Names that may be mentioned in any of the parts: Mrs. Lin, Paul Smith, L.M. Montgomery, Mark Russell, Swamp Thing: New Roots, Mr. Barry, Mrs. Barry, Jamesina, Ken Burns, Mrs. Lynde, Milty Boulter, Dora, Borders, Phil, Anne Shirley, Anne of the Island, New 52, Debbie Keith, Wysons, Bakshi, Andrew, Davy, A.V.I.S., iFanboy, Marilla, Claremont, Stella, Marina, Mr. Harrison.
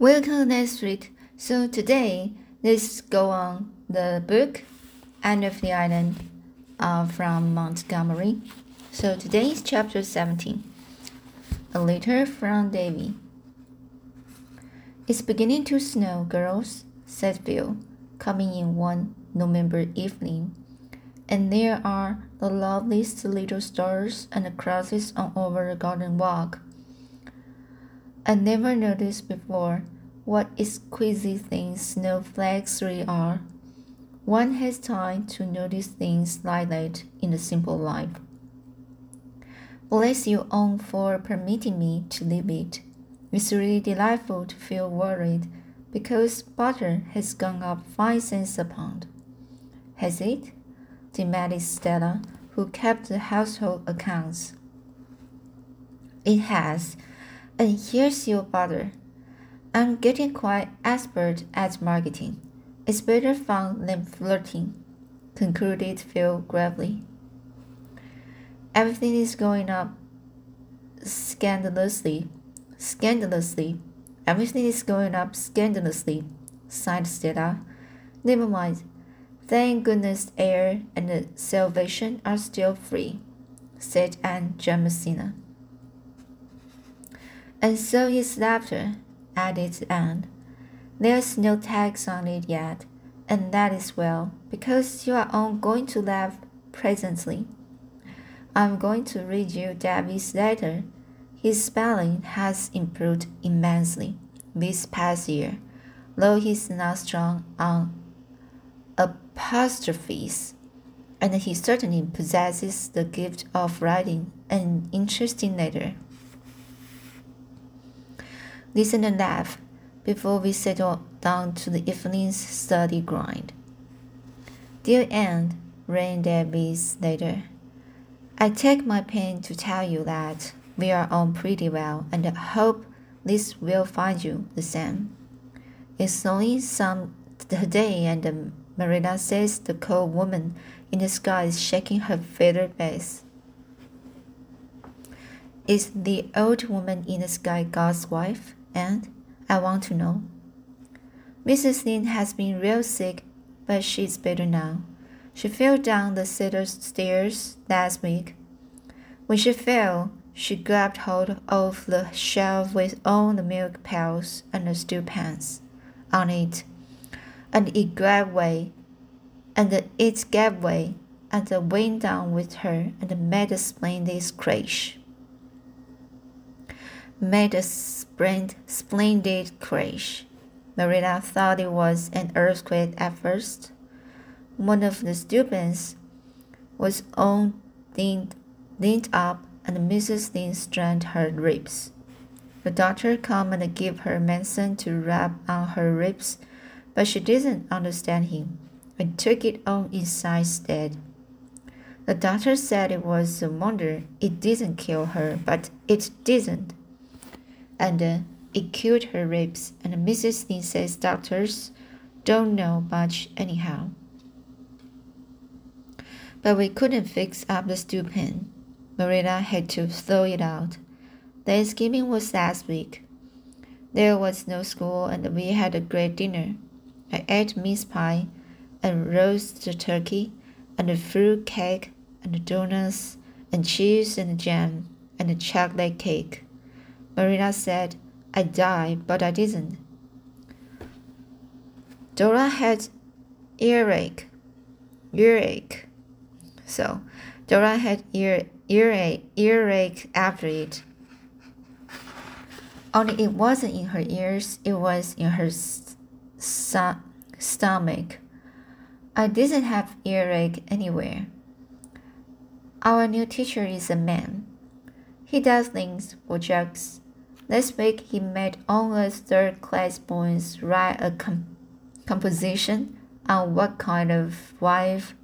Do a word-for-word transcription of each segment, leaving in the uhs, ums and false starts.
Welcome next week. So today, let's go on the book, Anne of the Island, uh, from Montgomery. So today is chapter seventeen, a letter from Davy. It's beginning to snow, girls, said Phil, coming in one November evening, and there are the loveliest little stars and crosses all over the garden walk. I never noticed before what exquisite things snowflakes really are. One has time to notice things like that in a simple life. Bless you all for permitting me to leave it. It's really delightful to feel worried because butter has gone up five cents a pound. Has it? Demanded Stella, who kept the household accounts. It has, and here's your butter. I'm getting quite expert at marketing. It's better fun than flirting, concluded Phil gravely. Everything is going up scandalously, scandalously. Everything is going up scandalously, sighed Stella. Never mind. Thank goodness air and salvation are still free, said Aunt Jamesina. And so is laughter, added Anne. There's no tax on it yet, and that is well, because you are all going to laugh presently. I'm going to read you Davy's letter. His spelling has improved immensely this past year, though he's not strong on apostrophes, and he certainly possesses the gift of writing an interesting letter. Listen and laugh before we settle down to the evening's study grind. Dear Anne, read Debbie's letter. I take my pain to tell you that we are all pretty well, and I hope this will find you the same. It's only some today, and Marina says the cold woman in the sky is shaking her feathered base. Is the old woman in the sky God's wife? And I want to know. Missus Lin has been real sick, but she's better now. She fell down the cellar stairs last week. When she fell, she grabbed hold of the shelf with all the milk pails and the stew pans on it, and it gave way, and it gave way, and went down with her and made a splendid crash. Made a splendid crash. Marilla thought it was an earthquake at first. One of the stew pans was all leaned up, and Missus Lynde strained her ribs. The doctor came and gave her medicine to rub on her ribs, but she didn't understand him and took it on inside instead. The doctor said it was a wonder it didn't kill her, but it didn't, and uh, it killed her ribs. And Missus Lin says doctors don't know much anyhow. But we couldn't fix up the stew pan. Marilla had to throw it out. Thanksgiving was last week. There was no school, and we had a great dinner. I ate mince pie and roast turkey and fruit cake and donuts and cheese and jam and chocolate cake. Marina said, I died, but I didn't. Dora had earache. Earache. So, Dora had ear, earache, earache after it. Only it wasn't in her ears, it was in her St- stomach. I didn't have earache anywhere. Our new teacher is a man. He does things for jokes. Last week he made all us third class boys write a com- composition on what kind of wife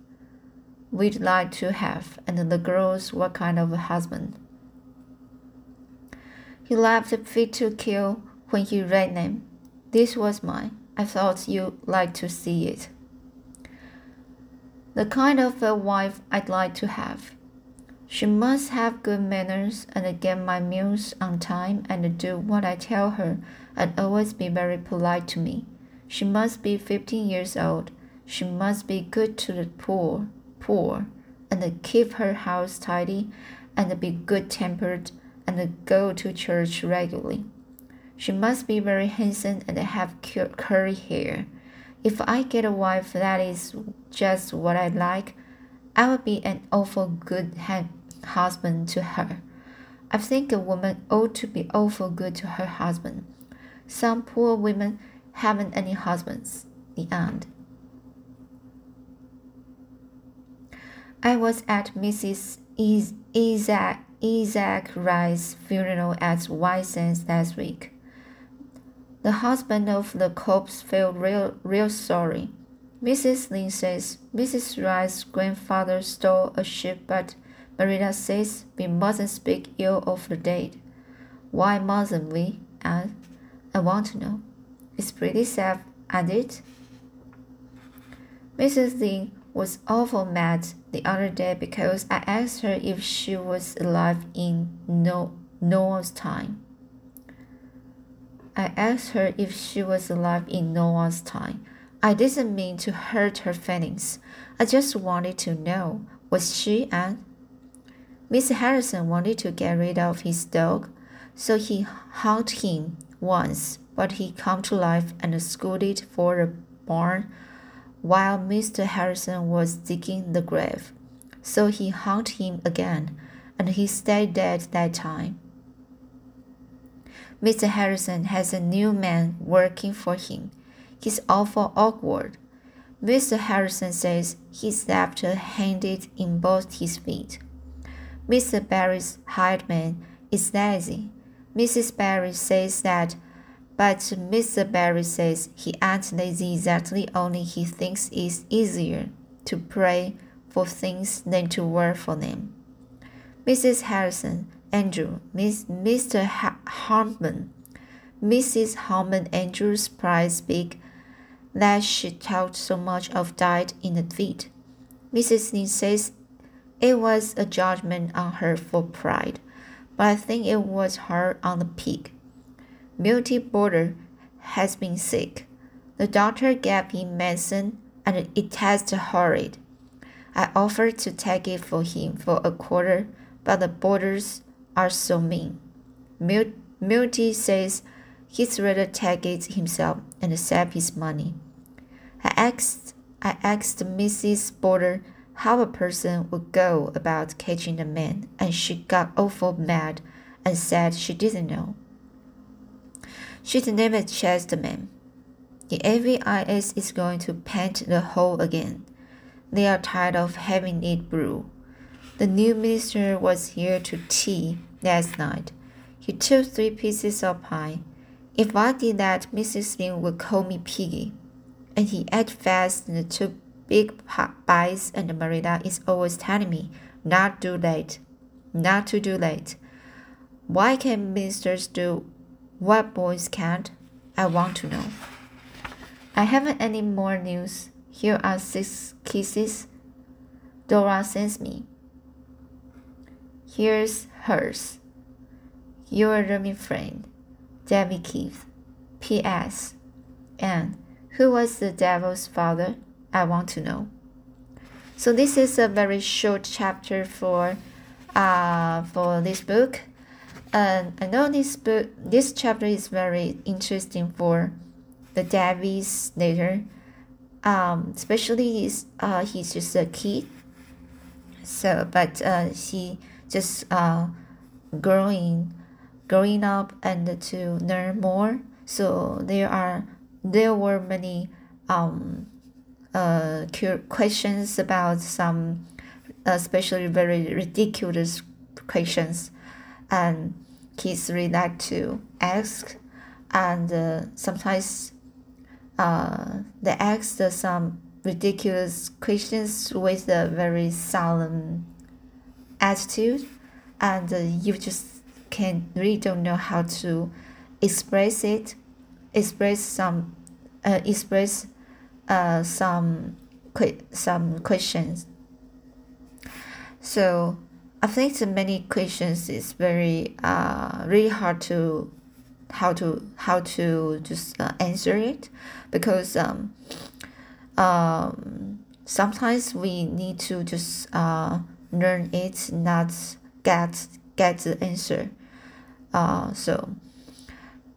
we'd like to have, and the girls what kind of a husband. He left fit to kill when he read them. This was mine. I thought you'd like to see it. The kind of a wife I'd like to have. She must have good manners and get my meals on time and do what I tell her and always be very polite to me. She must be fifteen years old. She must be good to the poor, poor, and keep her house tidy and be good-tempered and go to church regularly. She must be very handsome and have curly hair. If I get a wife that is just what I like, I would be an awful good ha- husband to her. I think a woman ought to be awful good to her husband. Some poor women haven't any husbands. The end. I was at Missus Isaac, Isaac Rice's funeral at Wysons last week. The husband of the corpse felt real, real sorry.Missus Lin says Missus Rice's grandfather stole a sheep, but Marilla says we mustn't speak ill of the dead. Why mustn't we, Anne? I want to know. It's pretty sad, ain't it? Missus Lin was awful mad the other day because I asked her if she was alive in no, Noah's time. I asked her if she was alive in Noah's time.I didn't mean to hurt her feelings. I just wanted to know, was she Anne? Mister Harrison wanted to get rid of his dog, so he hugged him once, but he come to life and scooted for a barn while Mister Harrison was digging the grave. So he hugged him again, and he stayed dead that time. Mister Harrison has a new man working for him.He's awful awkward. Mister Harrison says he's left-handed in both his feet. Mister Barry's hired man is lazy. Missus Barry says that, but Mister Barry says he ain't lazy exactly, only he thinks it's easier to pray for things than to work for them. Missus Harrison, Andrew, Miss, Mister Ha- Hartman, Missus Hartman, Andrew's prize pig,that she talked so much of died in the feet. Missus Lin says it was a judgment on her for pride, but I think it was hard on the pig. Milty Boulter has been sick. The doctor gave him medicine and it tastes horrid. I offered to take it for him for a quarter, but the Borders are so mean. Mil- Milty says he'd rather take it himself and save his money.I asked, I asked Missus Boulter how a person would go about catching the man, and she got awful mad and said she didn't know. She'd never chased the man. The A V I S is going to paint the hole again. They are tired of having it brew. The new minister was here to tea last night. He took three pieces of pie. If I did that, Missus Lin would call me piggy.And he ate fast and took big bites, and Marilla is always telling me not to do that, not to do that. Why can ministers do what boys can't? I want to know. I haven't any more news. Here are six kisses Dora sends me. Here's hers. Your rooming friend, Debbie Keith. P S. Anne.Who was the devil's father? I want to know. So this is a very short chapter for, uh, for this book. And I know this book, this chapter is very interesting for the Davies later. Um, especially he's, uh, he's just a kid. So, but uh, he just uh, growing, growing up and to learn more. So there are.There were many um, uh, questions about some, especially very ridiculous questions, and kids really like to ask, and uh, sometimes uh, they ask some ridiculous questions with a very solemn attitude, and uh, you just can really don't know how to express it.Express some, uh, express, uh, some, que- some questions. So, I think the many questions is very uh really hard to how to how to just uh, answer it, because um um sometimes we need to just uh learn it, not get get the answer. Uh so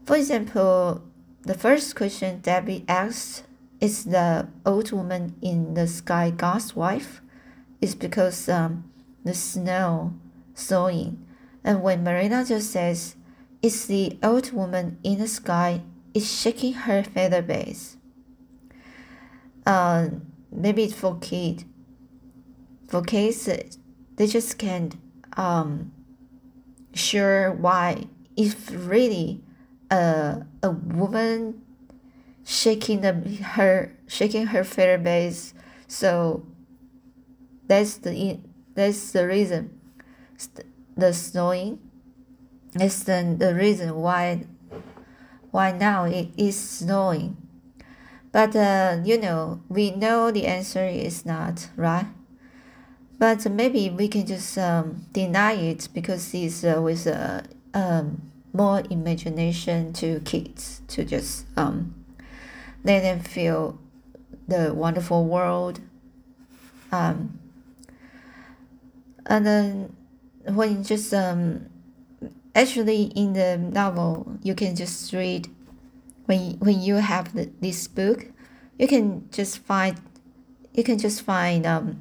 for example, the first question Debbie asked, is the old woman in the sky God's wife? Is because um the snow sawing, and when Marina just says it's the old woman in the sky, is shaking her feather base. Uh, maybe it's for kid for kids, they just can't um sure why, if really uh, a woman shaking the, her shaking her feather base, so that's the That's the reason. The snowing is the, the reason why why now it is snowing. But uh, you know, we know the answer is not, right? But maybe we can just um, deny it because it's uh, with uh, um, more imagination to kids, to just um, let them feel the wonderful world. Um, And then when just um actually in the novel, you can just read when when you have the, this book, you can just find you can just find um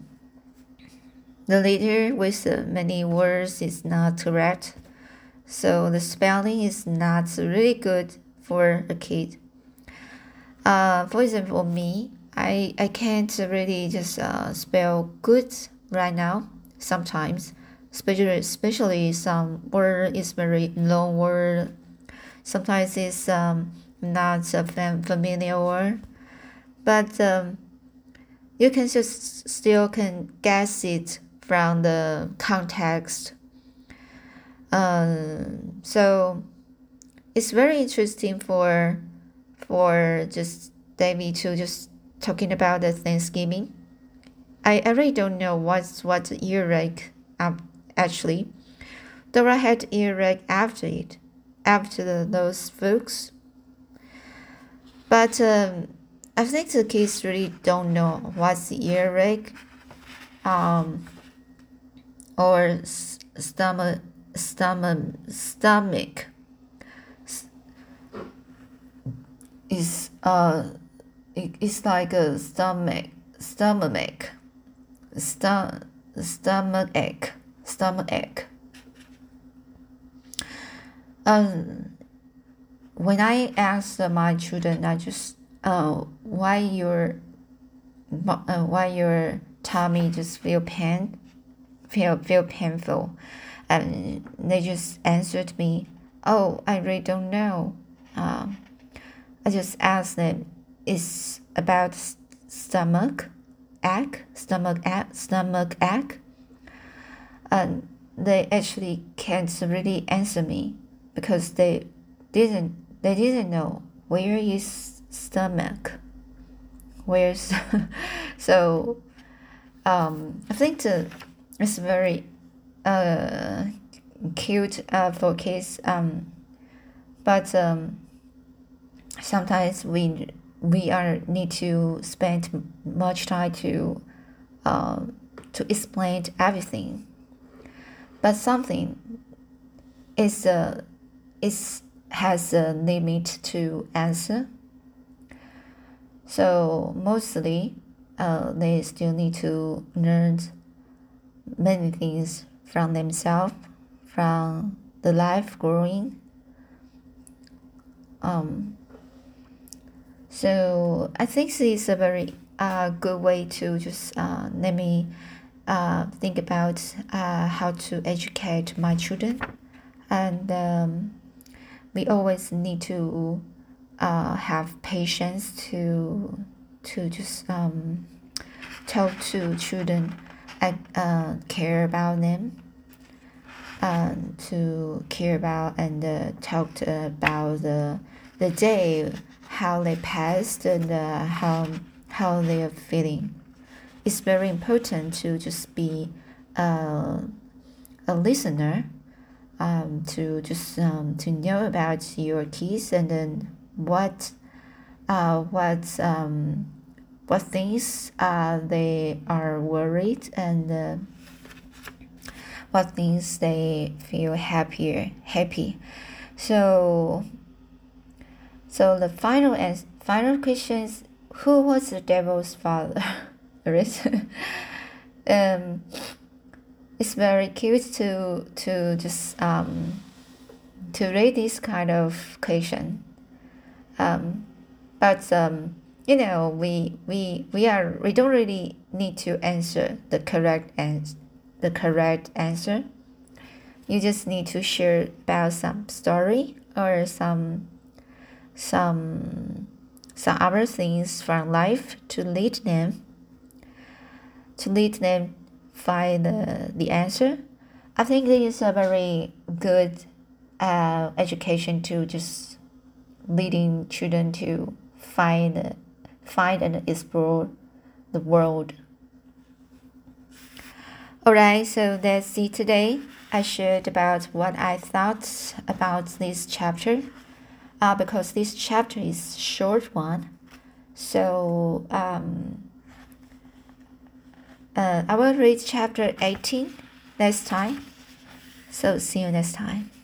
the letter with uh, many words is not correct, so the spelling is not really good for a kid. Uh, for example, me, I I can't really just uh, spell good right now. Sometimes, especially especially some word is very long word. Sometimes it's um not a fam- familiar word, but um you can just still can guess it from the context. Um, so it's very interesting for for just Davy to just talking about the Thanksgiving. I really don't know what's what earache um, actually. Dora had earache after it, after the, those books. But um, I think the kids really don't know what's earache, um, or stomach, stomach, stomach is uh, it, it's like a stomach, stomach. Stom- stomach ache, stomach ache. Um, when I asked my children, I just, uh, why your, uh, why your tummy just feel pain, feel feel painful, and they just answered me, oh, I really don't know. Um, I just asked them, it's about st- stomach. Ache, stomach ache, stomach ache, and they actually can't really answer me because they didn't they didn't know where is stomach, where's so um I think the, it's very uh cute uh, for kids, um but um sometimes we. We are need to spend much time to, um, to explain everything. But something is a, is has a limit to answer. So mostly, uh, they still need to learn many things from themselves, from the life growing. Um. So I think this is a very uh, good way to just uh, let me uh, think about uh, how to educate my children. And um, we always need to uh, have patience to to just um, talk to children and uh, care about them, and to care about and uh, talk about the, the day, how they passed, and uh, how how they are feeling. It's very important to just be uh, a listener um, to just um, to know about your kids and then what uh, what um, what things uh, they are worried and uh, what things they feel happier happy. So so the final answer, final question is, who was the devil's father? um, it's very cute to to just um to read this kind of question. Um, but um, you know, we we we are we don't really need to answer the correct answer. The correct answer. You just need to share about some story or some some some other things from life to lead them to lead them find the the answer. I think this is a very good uh education to just leading children to find find and explore the world. Alright, so that's it today. I shared about what I thought about this chapter uh, because this chapter is short one. So um, uh, I will read chapter eighteen next time. So see you next time.